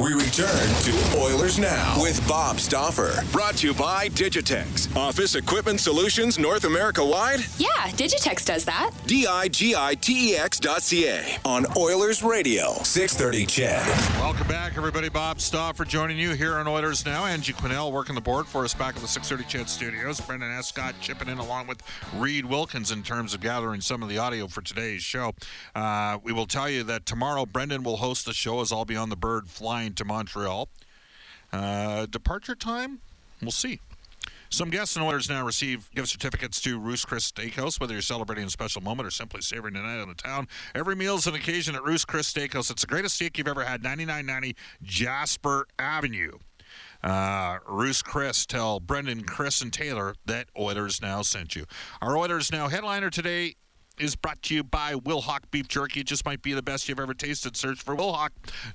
We return to Oilers Now with Bob Stauffer. Brought to you by Digitex. Office Equipment Solutions North America-wide? Yeah, Digitex does that. Digitex.ca on Oilers Radio, 630 CHED. Welcome back, everybody. Bob Stauffer joining you here on Oilers Now. Angie Quinnell working the board for us back at the 630 CHED studios. Brendan Ascott chipping in along with Reed Wilkins in terms of gathering some of the audio for today's show. We will tell you that tomorrow Brendan will host the show as I'll be on the bird flying to Montreal. Departure time? We'll see. Some guests and Oilers Now receive gift certificates to Ruth's Chris Steak House, whether you're celebrating a special moment or simply savoring a night out of town. Every meal is an occasion at Ruth's Chris Steak House. It's the greatest steak you've ever had, 9990 Jasper Avenue. Ruth's Chris, tell Brendan, Chris, and Taylor that Oilers Now sent you. Our Oilers Now headliner today is brought to you by Wildhawk Beef Jerky. It just might be the best you've ever tasted. Search for Wildhawk,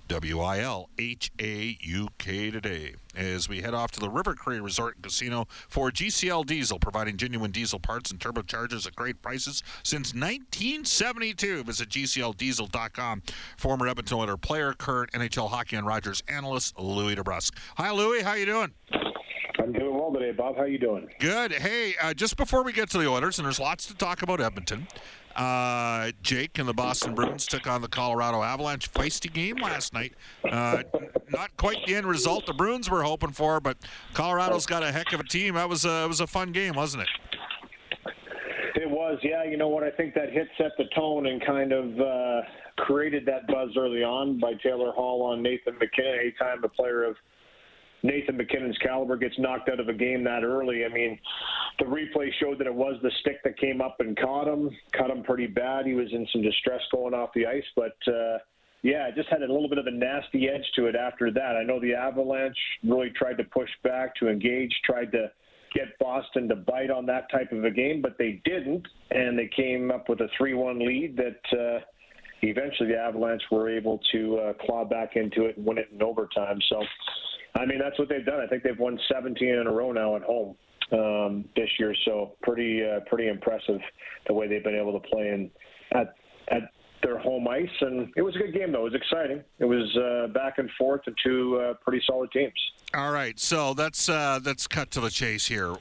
Wilhauk today. As we head off to the River Cree Resort and Casino for GCL Diesel, providing genuine diesel parts and turbochargers at great prices since 1972. Visit GCLDiesel.com. Former Edmonton Oilers player, current NHL Hockey and Rogers analyst, Louie DeBrusk. Hi, Louie. How you doing? I'm doing well today, Bob. How you doing? Good. Hey, just before we get to the Oilers, and there's lots to talk about Edmonton, Jake and the Boston Bruins took on the Colorado Avalanche. Feisty game last night. Not quite the end result the Bruins were hoping for, but Colorado's got a heck of a team. It was a fun game, wasn't it? It was, yeah. You know what? I think that hit set the tone and kind of created that buzz early on by Taylor Hall on Nathan MacKinnon. Anytime a player of Nathan MacKinnon's caliber gets knocked out of a game that early, I mean, the replay showed that it was the stick that came up and cut him pretty bad. He was in some distress going off the ice, but it just had a little bit of a nasty edge to it after that. I know the Avalanche really tried to push back, to engage, tried to get Boston to bite on that type of a game, but they didn't, and they came up with a 3-1 lead that eventually the Avalanche were able to claw back into it and win it in overtime. So, I mean, that's what they've done. I think they've won 17 in a row now at home this year, so pretty impressive the way they've been able to play in at their home ice. And it was a good game, though. It was exciting. It was back and forth and two pretty solid teams. All right, so that's cut to the chase here,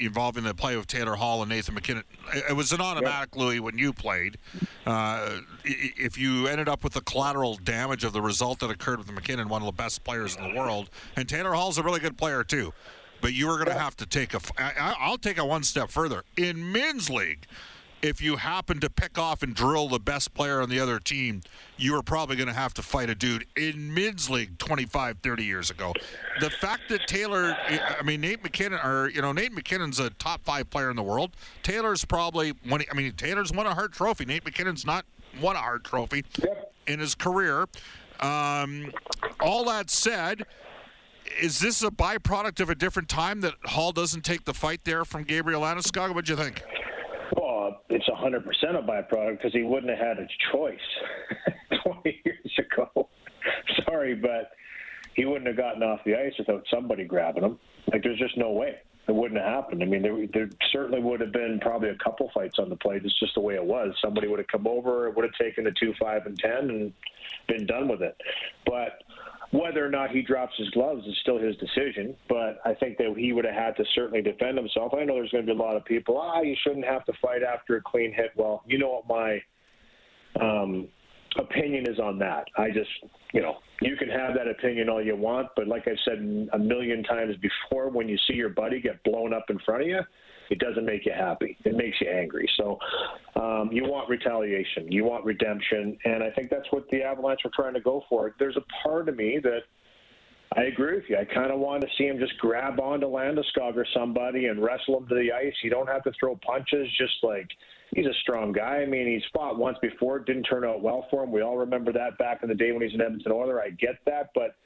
involving the play of Taylor Hall and Nathan MacKinnon. It was an automatic, yep. Louie, when you played. If you ended up with the collateral damage of the result that occurred with MacKinnon, one of the best players in the world, and Taylor Hall's a really good player too, but you were going to have to take I'll take it one step further. In men's league, if you happen to pick off and drill the best player on the other team, you were probably going to have to fight a dude in men's league 25, 30 years ago. The fact that Nate MacKinnon's a top 5 player in the world. Taylor's probably Taylor's won a Hart Trophy. Nate MacKinnon's not won a Hart Trophy in his career. All that said, is this a byproduct of a different time that Hall doesn't take the fight there from Gabriel Landeskog? What'd you think? It's 100% a byproduct because he wouldn't have had his choice 20 years ago. Sorry, but he wouldn't have gotten off the ice without somebody grabbing him. Like, there's just no way. It wouldn't have happened. I mean, there certainly would have been probably a couple fights on the plate. It's just the way it was. Somebody would have come over, would have taken the 2, 5, and 10 and been done with it. But whether or not he drops his gloves is still his decision, but I think that he would have had to certainly defend himself. I know there's going to be a lot of people, you shouldn't have to fight after a clean hit. Well, you know what my opinion is on that. I just, you can have that opinion all you want, but like I've said a million times before, when you see your buddy get blown up in front of you, it doesn't make you happy. It makes you angry. So you want retaliation. You want redemption. And I think that's what the Avalanche are trying to go for. There's a part of me that I agree with you. I kind of want to see him just grab onto Landeskog or somebody and wrestle him to the ice. You don't have to throw punches. Just like, he's a strong guy. I mean, he's fought once before. It didn't turn out well for him. We all remember that back in the day when he's an Edmonton Oiler. I get that. But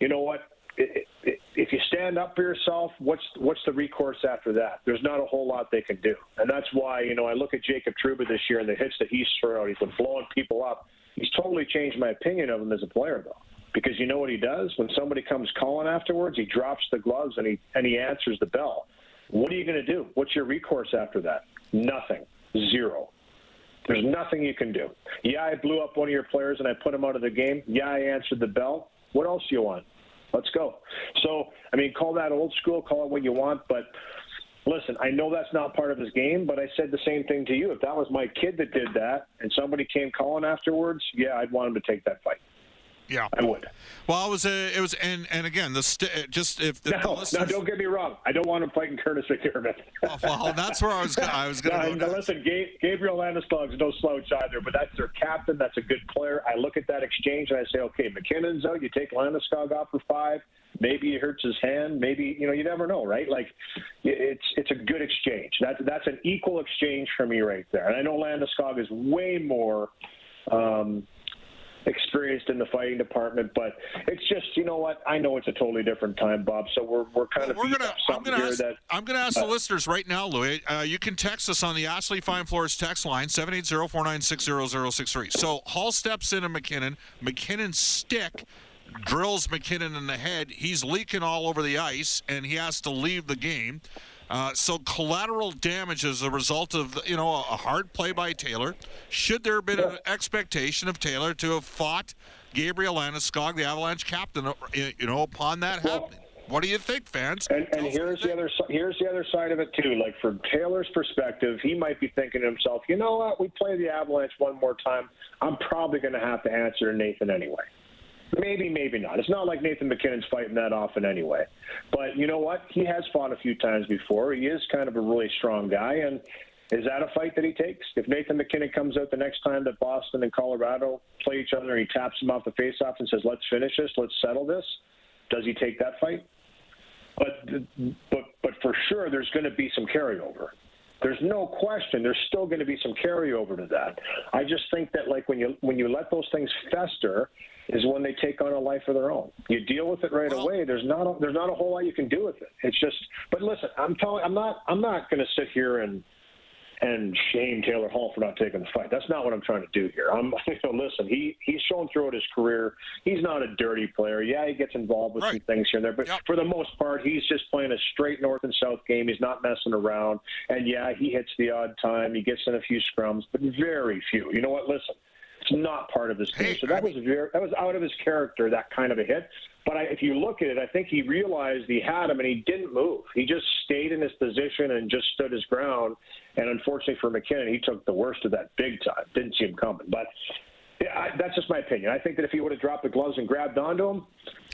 you know what? If you stand up for yourself, what's the recourse after that? There's not a whole lot they can do. And that's why, I look at Jacob Trouba this year and the hits that he's thrown out. He's been blowing people up. He's totally changed my opinion of him as a player, though, because you know what he does? When somebody comes calling afterwards, he drops the gloves and he answers the bell. What are you going to do? What's your recourse after that? Nothing. Zero. There's nothing you can do. Yeah, I blew up one of your players and I put him out of the game. Yeah, I answered the bell. What else do you want? Let's go. So, I mean, call that old school, call it what you want, but listen, I know that's not part of his game, but I said the same thing to you. If that was my kid that did that and somebody came calling afterwards, yeah, I'd want him to take that fight. Yeah, I would. Well, it was, and again, no, don't get me wrong. I don't want him fighting Curtis McDermott. Well, that's where I was going to go. Listen, Gabriel Landeskog is no slouch either, but that's their captain. That's a good player. I look at that exchange and I say, okay, McKinnon's out. You take Landeskog off for 5. Maybe it hurts his hand. Maybe, you never know, right? Like, it's a good exchange. That's an equal exchange for me right there. And I know Landeskog is way more experienced in the fighting department, but it's just, you know what? I know it's a totally different time, Bob, so I'm going to ask the listeners right now, Louie. You can text us on the Ashley Fine Floors text line, 780-496-0063. So Hall steps in and McKinnon's stick drills McKinnon in the head. He's leaking all over the ice, and he has to leave the game. So collateral damage is a result of, a hard play by Taylor. Should there have been an expectation of Taylor to have fought Gabriel Landeskog, the Avalanche captain, upon that happening? What do you think, fans? And here's the other side of it, too. Like, from Taylor's perspective, he might be thinking to himself, you know what, we play the Avalanche one more time. I'm probably going to have to answer Nathan anyway. Maybe, maybe not. It's not like Nathan MacKinnon's fighting that often anyway. But you know what? He has fought a few times before. He is kind of a really strong guy. And is that a fight that he takes? If Nathan MacKinnon comes out the next time that Boston and Colorado play each other, he taps him off the faceoff and says, let's finish this, let's settle this, does he take that fight? But for sure, there's going to be some carryover. There's no question. There's still going to be some carryover to that. I just think that, like, when you let those things fester is when they take on a life of their own. You deal with it right away. There's not a whole lot you can do with it. It's just. But listen, I'm not going to sit here and shame Taylor Hall for not taking the fight. That's not what I'm trying to do here. Listen, he's shown throughout his career he's not a dirty player. Yeah, he gets involved with some things here and there, but for the most part, he's just playing a straight north and south game. He's not messing around. And yeah, he hits the odd time. He gets in a few scrums, but very few. You know what? Listen, it's not part of his game. So that was out of his character, that kind of a hit. But if you look at it, I think he realized he had him, and he didn't move. He just stayed in his position and just stood his ground. And unfortunately for McKinnon, he took the worst of that big time. Didn't see him coming. But that's just my opinion. I think that if he would have dropped the gloves and grabbed onto him,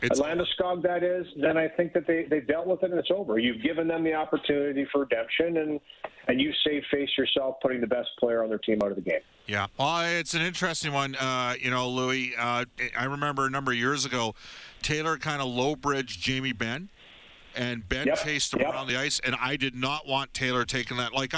Landeskog that is, then I think that they dealt with it and it's over. You've given them the opportunity for redemption, and you save face yourself putting the best player on their team out of the game. Yeah, well, it's an interesting one, Louie. I remember a number of years ago, Taylor kind of low-bridged Jamie Benn, and Ben chased him around the ice, and I did not want Taylor taking that. Like,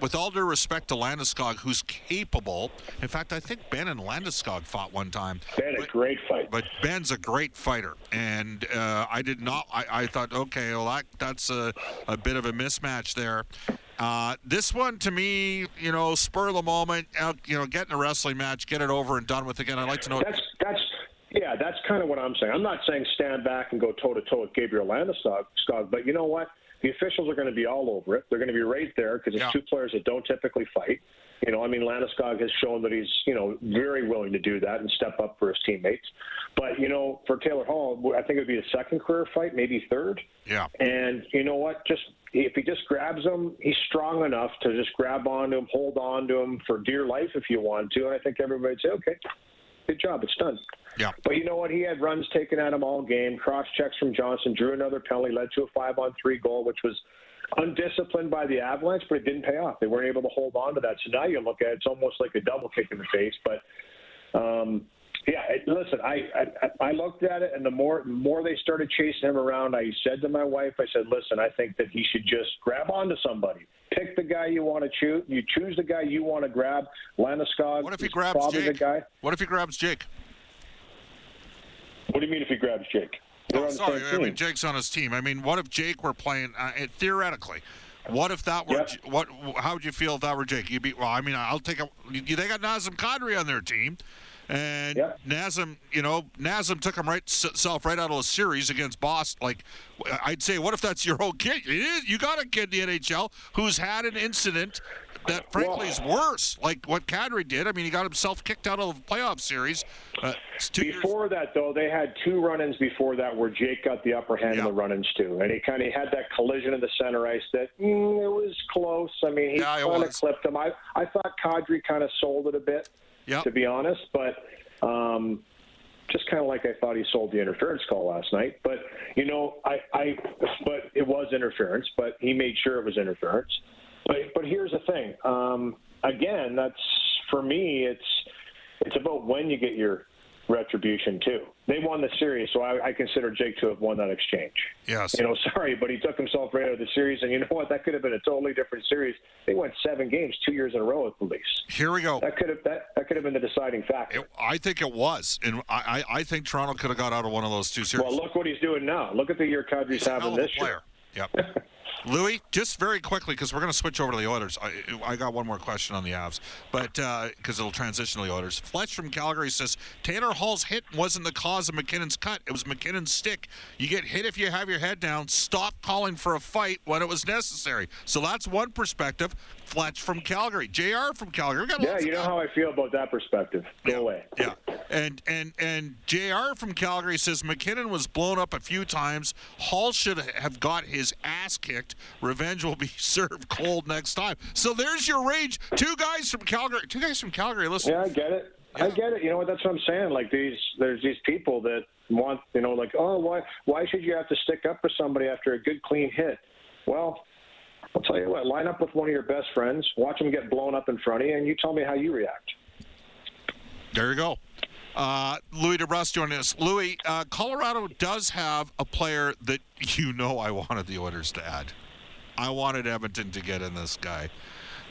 with all due respect to Landeskog, who's capable. In fact, I think Ben and Landeskog fought one time. Ben, a great fight. But Ben's a great fighter, and I did not. I thought, okay, well, that's a bit of a mismatch there. This one, to me, spur of the moment, get in a wrestling match, get it over and done with again. I'd like to know. Yeah, that's kind of what I'm saying. I'm not saying stand back and go toe-to-toe with Gabriel Landeskog, but you know what? The officials are going to be all over it. They're going to be right there because it's two players that don't typically fight. Landeskog has shown that he's, very willing to do that and step up for his teammates. But, for Taylor Hall, I think it would be a second career fight, maybe third. Yeah. And you know what? Just if he just grabs him, he's strong enough to just grab onto him, hold on to him for dear life if you want to. And I think everybody'd say, okay, good job, it's done. Yeah. But you know what? He had runs taken at him all game, cross-checks from Johnson, drew another penalty, led to a 5-on-3 goal, which was undisciplined by the Avalanche, but it didn't pay off. They weren't able to hold on to that. So now you look at it, it's almost like a double kick in the face. But, listen, I looked at it, and the more they started chasing him around, I said to my wife, I said, listen, I think that he should just grab onto somebody. Pick the guy you want to choose. You choose the guy you want to grab. Landeskog is probably the guy. What if he grabs Jake? What do you mean if he grabs Jake? Jake's on his team. I mean, what if Jake were playing, theoretically, what if that were, how would you feel if that were Jake? You'd be, I'll take a, they got Nazem Kadri on their team. And yep. Nazem took himself right out of a series against Boston. Like, I'd say, what if that's your own kid? It is. You got a kid in the NHL who's had an incident that, frankly, is worse. Like what Kadri did. I mean, he got himself kicked out of a playoff series. Before that, though, they had two run-ins before that where Jake got the upper hand in the run-ins, too. And he kind of had that collision in the center ice that it was close. I mean, he kind of clipped him. I thought Kadri kind of sold it a bit, to be honest. But just kind of like I thought he sold the interference call last night. But, but it was interference. But he made sure it was interference. But here's the thing. Again, that's for me. It's about when you get your retribution too. They won the series, so I consider Jake to have won that exchange. Yes. Sorry, but he took himself right out of the series, and you know what? That could have been a totally different series. They won 7 games 2 years in a row with the Leafs. Here we go. That could have been the deciding factor. I think it was, and I think Toronto could have got out of one of those two series. Well, look what he's doing now. Look at the year Kadri's having this year. Yep. Louis, just very quickly, because we're going to switch over to the Oilers. I got one more question on the Avs, but because it'll transition to the Oilers. Fletch from Calgary says, Taylor Hall's hit wasn't the cause of McKinnon's cut. It was McKinnon's stick. You get hit if you have your head down. Stop calling for a fight when it was necessary. So that's one perspective. Fletch from Calgary. JR from Calgary. How I feel about that perspective. Go away. Yeah. And JR from Calgary says, McKinnon was blown up a few times. Hall should have got his ass kicked. Revenge will be served cold next time. So there's your rage. Two guys from Calgary. Listen. Yeah, I get it. Yeah. I get it. You know what? That's what I'm saying. Like there's these people that want, why should you have to stick up for somebody after a good clean hit? Well, I'll tell you what. Line up with one of your best friends. Watch them get blown up in front of you, and you tell me how you react. There you go. Louie DeBrusk joining us. Louie, Colorado does have a player that I wanted the Oilers to add. I wanted Edmonton to get in this guy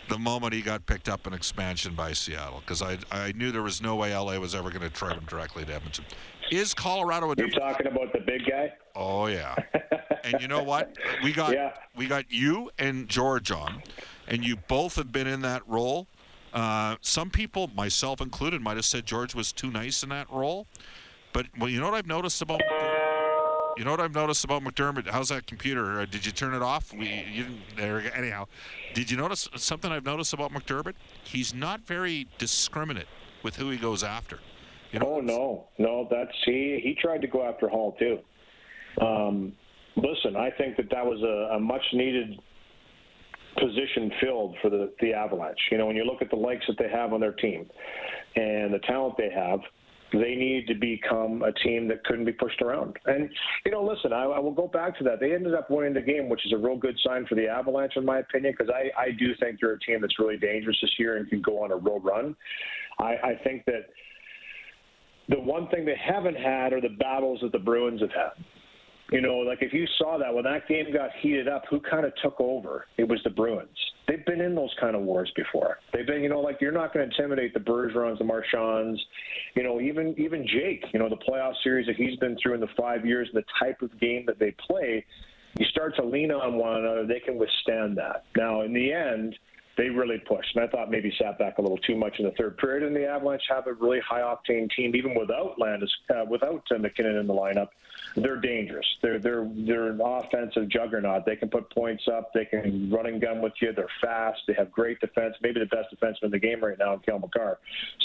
the moment he got picked up in expansion by Seattle, because I knew there was no way LA was ever going to trade him directly to Edmonton. Is Colorado a different... You're talking about the big guy? Oh, yeah. And you know what? We got you and George on, and you both have been in that role. Some people, myself included, might have said George was too nice in that role. But you know what I've noticed about McDermott. How's that computer? Did you turn it off? Anyhow, did you notice something I've noticed about McDermott? He's not very discriminate with who he goes after. No, that's he tried to go after Hall too. Listen, I think that was a much needed position filled for the Avalanche. When you look at the likes that they have on their team and the talent they have, they need to become a team that couldn't be pushed around. And, listen, I will go back to that. They ended up winning the game, which is a real good sign for the Avalanche, in my opinion, because I do think they're a team that's really dangerous this year and can go on a real run. I think that the one thing they haven't had are the battles that the Bruins have had. If you saw that, when that game got heated up, who kind of took over? It was the Bruins. They've been in those kind of wars before. They've been, you're not going to intimidate the Bergerons, the Marchands, even Jake, the playoff series that he's been through in the 5 years, the type of game that they play, you start to lean on one another, they can withstand that. Now, in the end, they really pushed, and I thought maybe sat back a little too much in the third period, and the Avalanche have a really high-octane team, even without McKinnon in the lineup. They're dangerous. They're an offensive juggernaut. They can put points up. They can run and gun with you. They're fast. They have great defense, maybe the best defenseman in the game right now in Cale Makar.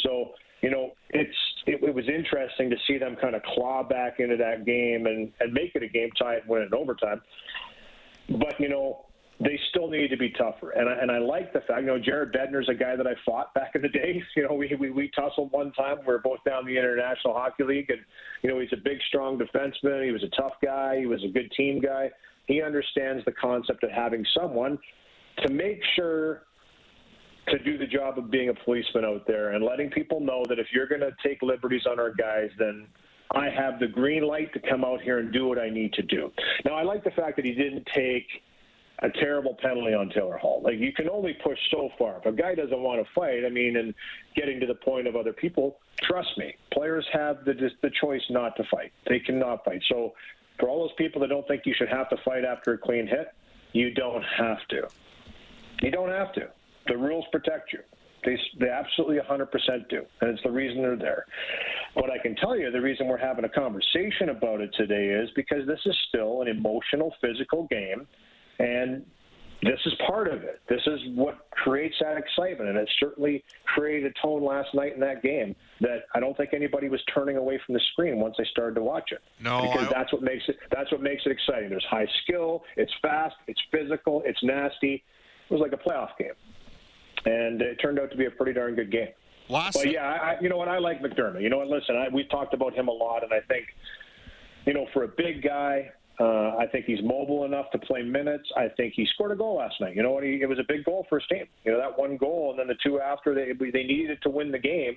So, it was interesting to see them kind of claw back into that game and make it a game tie and win it in overtime. But, they still need to be tougher. And I like the fact, Jared Bednar's a guy that I fought back in the day. We tussled one time. We were both down in the International Hockey League. And, he's a big, strong defenseman. He was a tough guy. He was a good team guy. He understands the concept of having someone to make sure to do the job of being a policeman out there and letting people know that if you're going to take liberties on our guys, then I have the green light to come out here and do what I need to do. Now, I like the fact that he didn't take a terrible penalty on Taylor Hall. Like, you can only push so far. If a guy doesn't want to fight, and getting to the point of other people, trust me, players have the choice not to fight. They cannot fight. So for all those people that don't think you should have to fight after a clean hit, you don't have to. The rules protect you. They absolutely 100% do, and it's the reason they're there. But I can tell you the reason we're having a conversation about it today is because this is still an emotional, physical game, and this is part of it. This is what creates that excitement, and it certainly created a tone last night in that game that I don't think anybody was turning away from the screen once they started to watch it. No, because that's what makes it exciting. There's high skill, it's fast, it's physical, it's nasty. It was like a playoff game, and it turned out to be a pretty darn good game. But yeah, you know what? I like McDermott. You know what? Listen, we've talked about him a lot, and I think, you know, for a big guy, I think he's mobile enough to play minutes. I think he scored a goal last night. You know what? It was a big goal for his team. You know, that one goal, and then the two after, they needed to win the game.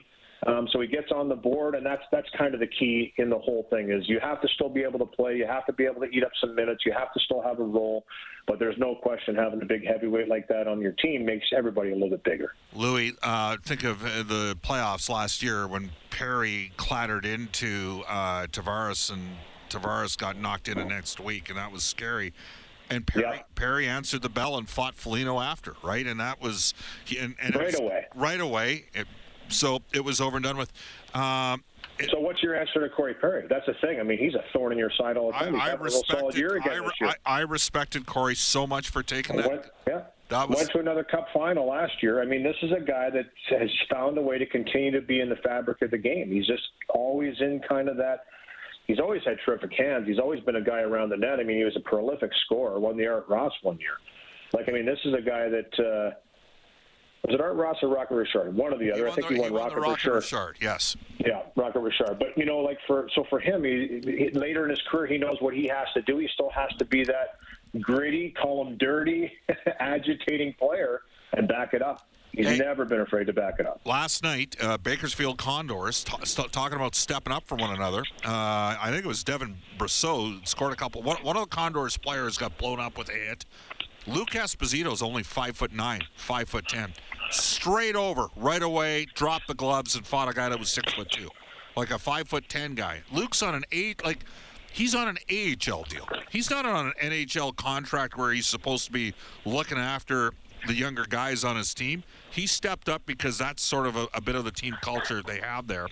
So he gets on the board, and that's kind of the key in the whole thing is you have to still be able to play. You have to be able to eat up some minutes. You have to still have a role. But there's no question having a big heavyweight like that on your team makes everybody a little bit bigger. Louis, think of the playoffs last year when Perry clattered into Tavares, and Tavares got knocked into next week, and that was scary. And Perry answered the bell and fought Foligno after, right? And that was right away. So it was over and done with. So what's your answer to Corey Perry? That's the thing. I mean, he's a thorn in your side all the time. I respected Corey so much for taking that. Went to another cup final last year. I mean, this is a guy that has found a way to continue to be in the fabric of the game. He's just always in kind of that. He's always had terrific hands. He's always been a guy around the net. I mean, he was a prolific scorer. Won the Art Ross one year. Like, I mean, this is a guy that. Was it Art Ross or Rocket Richard? One or the other. I think he won Rocket Richard. Yes. Yeah, Rocket Richard. But, you know, like for him, he later in his career, he knows what he has to do. He still has to be that gritty, call him dirty, agitating player and back it up. He's never been afraid to back it up. Last night, Bakersfield Condors talking about stepping up for one another. I think it was Devin Brousseau scored a couple. One of the Condors players got blown up with a hit. Luke Esposito's only 5'9", 5'10". Straight over, right away, dropped the gloves and fought a guy that was 6'2", like a 5'10" guy. Luke's on an he's on an AHL deal. He's not on an NHL contract where he's supposed to be looking after the younger guys on his team. He stepped up because that's sort of a bit of the team culture they have there.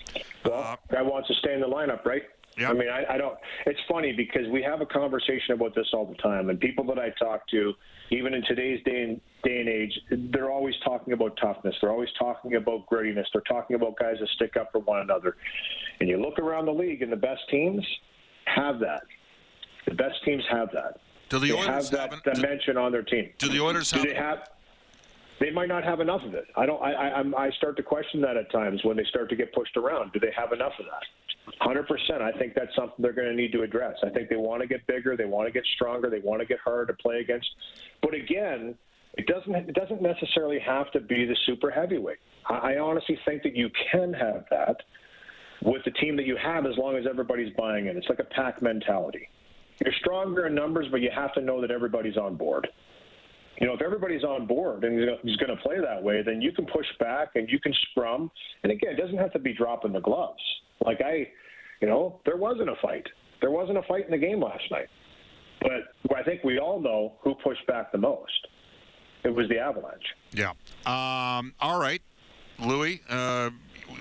Well, guy wants to stay in the lineup, right? Yep. I mean, I don't – it's funny because we have a conversation about this all the time, and people that I talk to, even in today's day and age, they're always talking about toughness. They're always talking about grittiness. They're talking about guys that stick up for one another. And you look around the league, and the best teams have that. The best teams have that. Do the Oilers have that dimension on their team? Do the Oilers have that? They might not have enough of it. I start to question that at times when they start to get pushed around. Do they have enough of that? 100%. I think that's something they're going to need to address. I think they want to get bigger. They want to get stronger. They want to get harder to play against. But again, it doesn't necessarily have to be the super heavyweight. I honestly think that you can have that with the team that you have as long as everybody's buying in. It's like a pack mentality. You're stronger in numbers, but you have to know that everybody's on board. You know, if everybody's on board and he's going to play that way, then you can push back and you can scrum. And again, it doesn't have to be dropping the gloves. Like you know, there wasn't a fight. There wasn't a fight in the game last night. But I think we all know who pushed back the most. It was the Avalanche. Yeah. All right, Louis,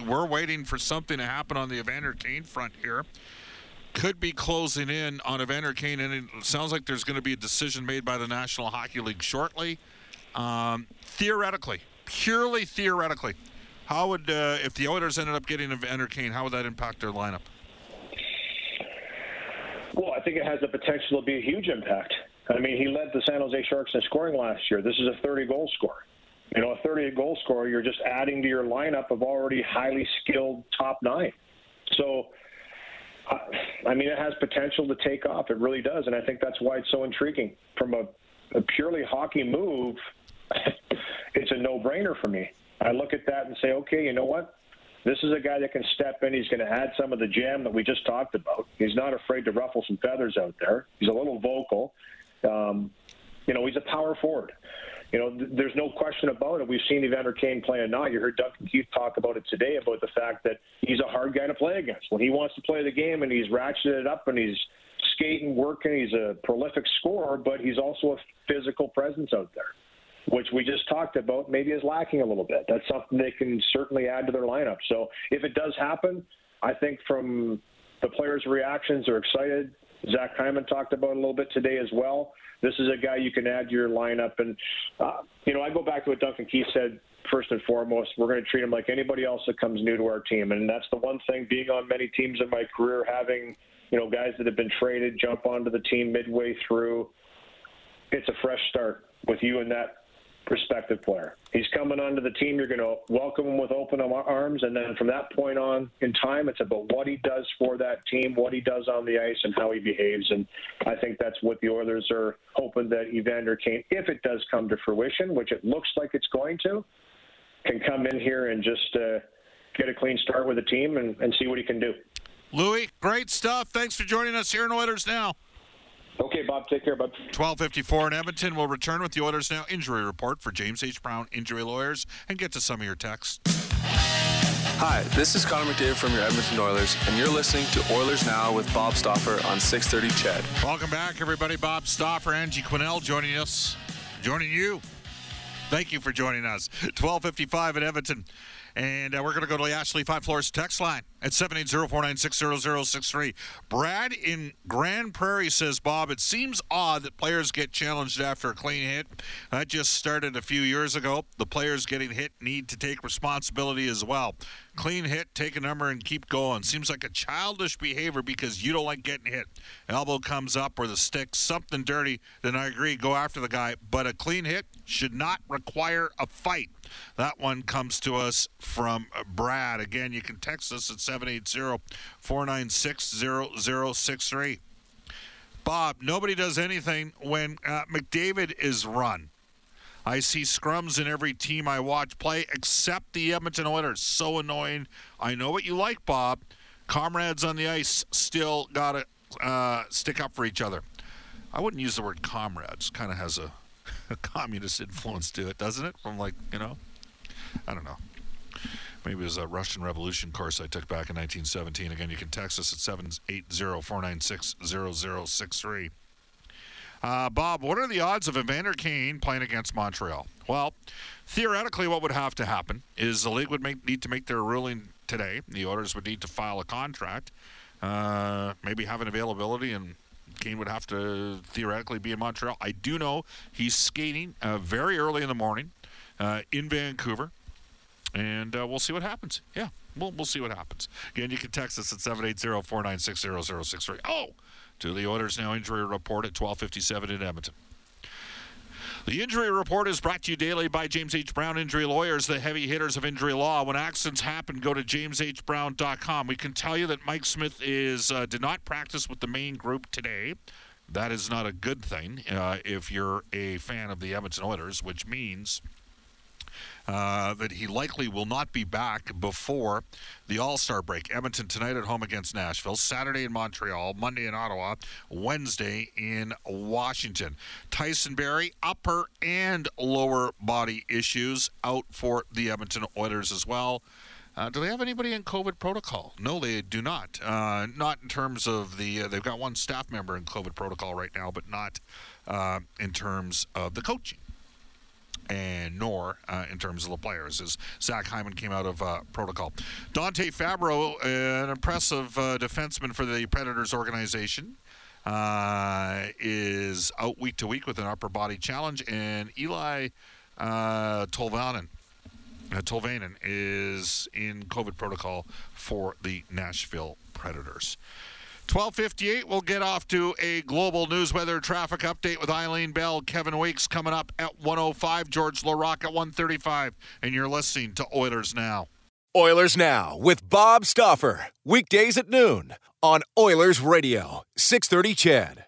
we're waiting for something to happen on the Evander Kane front here. Could be closing in on Evander Kane, and it sounds like there's going to be a decision made by the National Hockey League shortly. Theoretically, purely theoretically, how would if the Oilers ended up getting Evander Kane, how would that impact their lineup? Well, I think it has the potential to be a huge impact. I mean, he led the San Jose Sharks in scoring last year. This is a 30-goal scorer. You know, a 30-goal scorer, you're just adding to your lineup of already highly skilled top nine. So, I mean, it has potential to take off. It really does, and I think that's why it's so intriguing. From a purely hockey move, it's a no-brainer for me. I look at that and say, okay, you know what? This is a guy that can step in. He's going to add some of the jam that we just talked about. He's not afraid to ruffle some feathers out there. He's a little vocal. You know, he's a power forward. You know, there's no question about it. We've seen Evander Kane play a lot. You heard Duncan Keith talk about it today about the fact that he's a hard guy to play against. When he wants to play the game and he's ratcheted up and he's skating, working, he's a prolific scorer, but he's also a physical presence out there. which we just talked about, maybe is lacking a little bit. That's something they can certainly add to their lineup. So if it does happen, I think from the players' reactions, they're excited. Zach Hyman talked about it a little bit today as well. This is a guy you can add to your lineup. And, you know, I go back to what Duncan Keith said, first and foremost, we're going to treat him like anybody else that comes new to our team. And that's the one thing, being on many teams in my career, having, you know, guys that have been traded jump onto the team midway through. It's a fresh start with you and that prospective player. He's coming onto the team. You're going to welcome him with open arms. And then from that point on in time, it's about what he does for that team, what he does on the ice, and how he behaves. And I think that's what the Oilers are hoping that Evander Kane, if it does come to fruition, which it looks like it's going to, can come in here and just get a clean start with the team and see what he can do. Louie, great stuff. Thanks for joining us here in Oilers Now. Okay, Bob. Take care, bud. 12:54 in Edmonton. We'll return with the Oilers Now injury report for James H. Brown Injury Lawyers and get to some of your texts. Hi, this is Connor McDavid from your Edmonton Oilers, and you're listening to Oilers Now with Bob Stauffer on 630 CHED. Welcome back, everybody. Bob Stauffer, Angie Quinnell joining you. Thank you for joining us. 12:55 in Edmonton. And we're going to go to the Ashley Five Floors text line at 780-496-0063. Brad in Grand Prairie says, Bob, it seems odd that players get challenged after a clean hit. That just started a few years ago. The players getting hit need to take responsibility as well. Clean hit, take a number, and keep going. Seems like a childish behavior because you don't like getting hit. Elbow comes up or the stick, something dirty, then I agree, go after the guy. But a clean hit should not require a fight. That one comes to us from Brad. Again, you can text us at 780-496-0063. Bob, nobody does anything when McDavid is run. I see scrums in every team I watch play except the Edmonton Oilers. So annoying. I know what you like, Bob. Comrades on the ice still got to stick up for each other. I wouldn't use the word comrades. Kind of has a communist influence to it, doesn't it? From, like, you know, I don't know. Maybe it was a Russian Revolution course I took back in 1917. Again, you can text us at 780-496-0063. Bob, what are the odds of Evander Kane playing against Montreal? Well, theoretically, what would have to happen is the league would need to make their ruling today. The Oilers would need to file a contract, maybe have an availability, and Kane would have to theoretically be in Montreal. I do know he's skating very early in the morning in Vancouver, and we'll see what happens. Yeah, we'll see what happens. Again, you can text us at 780-496-0063. Oh, to the Oilers Now injury report at 12:57 in Edmonton. The injury report is brought to you daily by James H. Brown Injury Lawyers, the heavy hitters of injury law. When accidents happen, go to jameshbrown.com. We can tell you that Mike Smith did not practice with the main group today. That is not a good thing if you're a fan of the Edmonton Oilers, which means that he likely will not be back before the All-Star break. Edmonton tonight at home against Nashville, Saturday in Montreal, Monday in Ottawa, Wednesday in Washington. Tyson Barrie, upper and lower body issues, out for the Edmonton Oilers as well. Do they have anybody in COVID protocol? No, they do not. Not in terms of they've got one staff member in COVID protocol right now, but not in terms of the coaching. And nor in terms of the players, as Zach Hyman came out of protocol. Dante Fabro, an impressive defenseman for the Predators organization, is out week to week with an upper body challenge. And Eli Tolvanen is in COVID protocol for the Nashville Predators. 12:58, we'll get off to a global news weather traffic update with Eileen Bell. Kevin Weeks coming up at 1:05, George LaRocque at 1:35, and you're listening to Oilers Now. Oilers Now with Bob Stauffer, weekdays at noon on Oilers Radio, 630 CHED.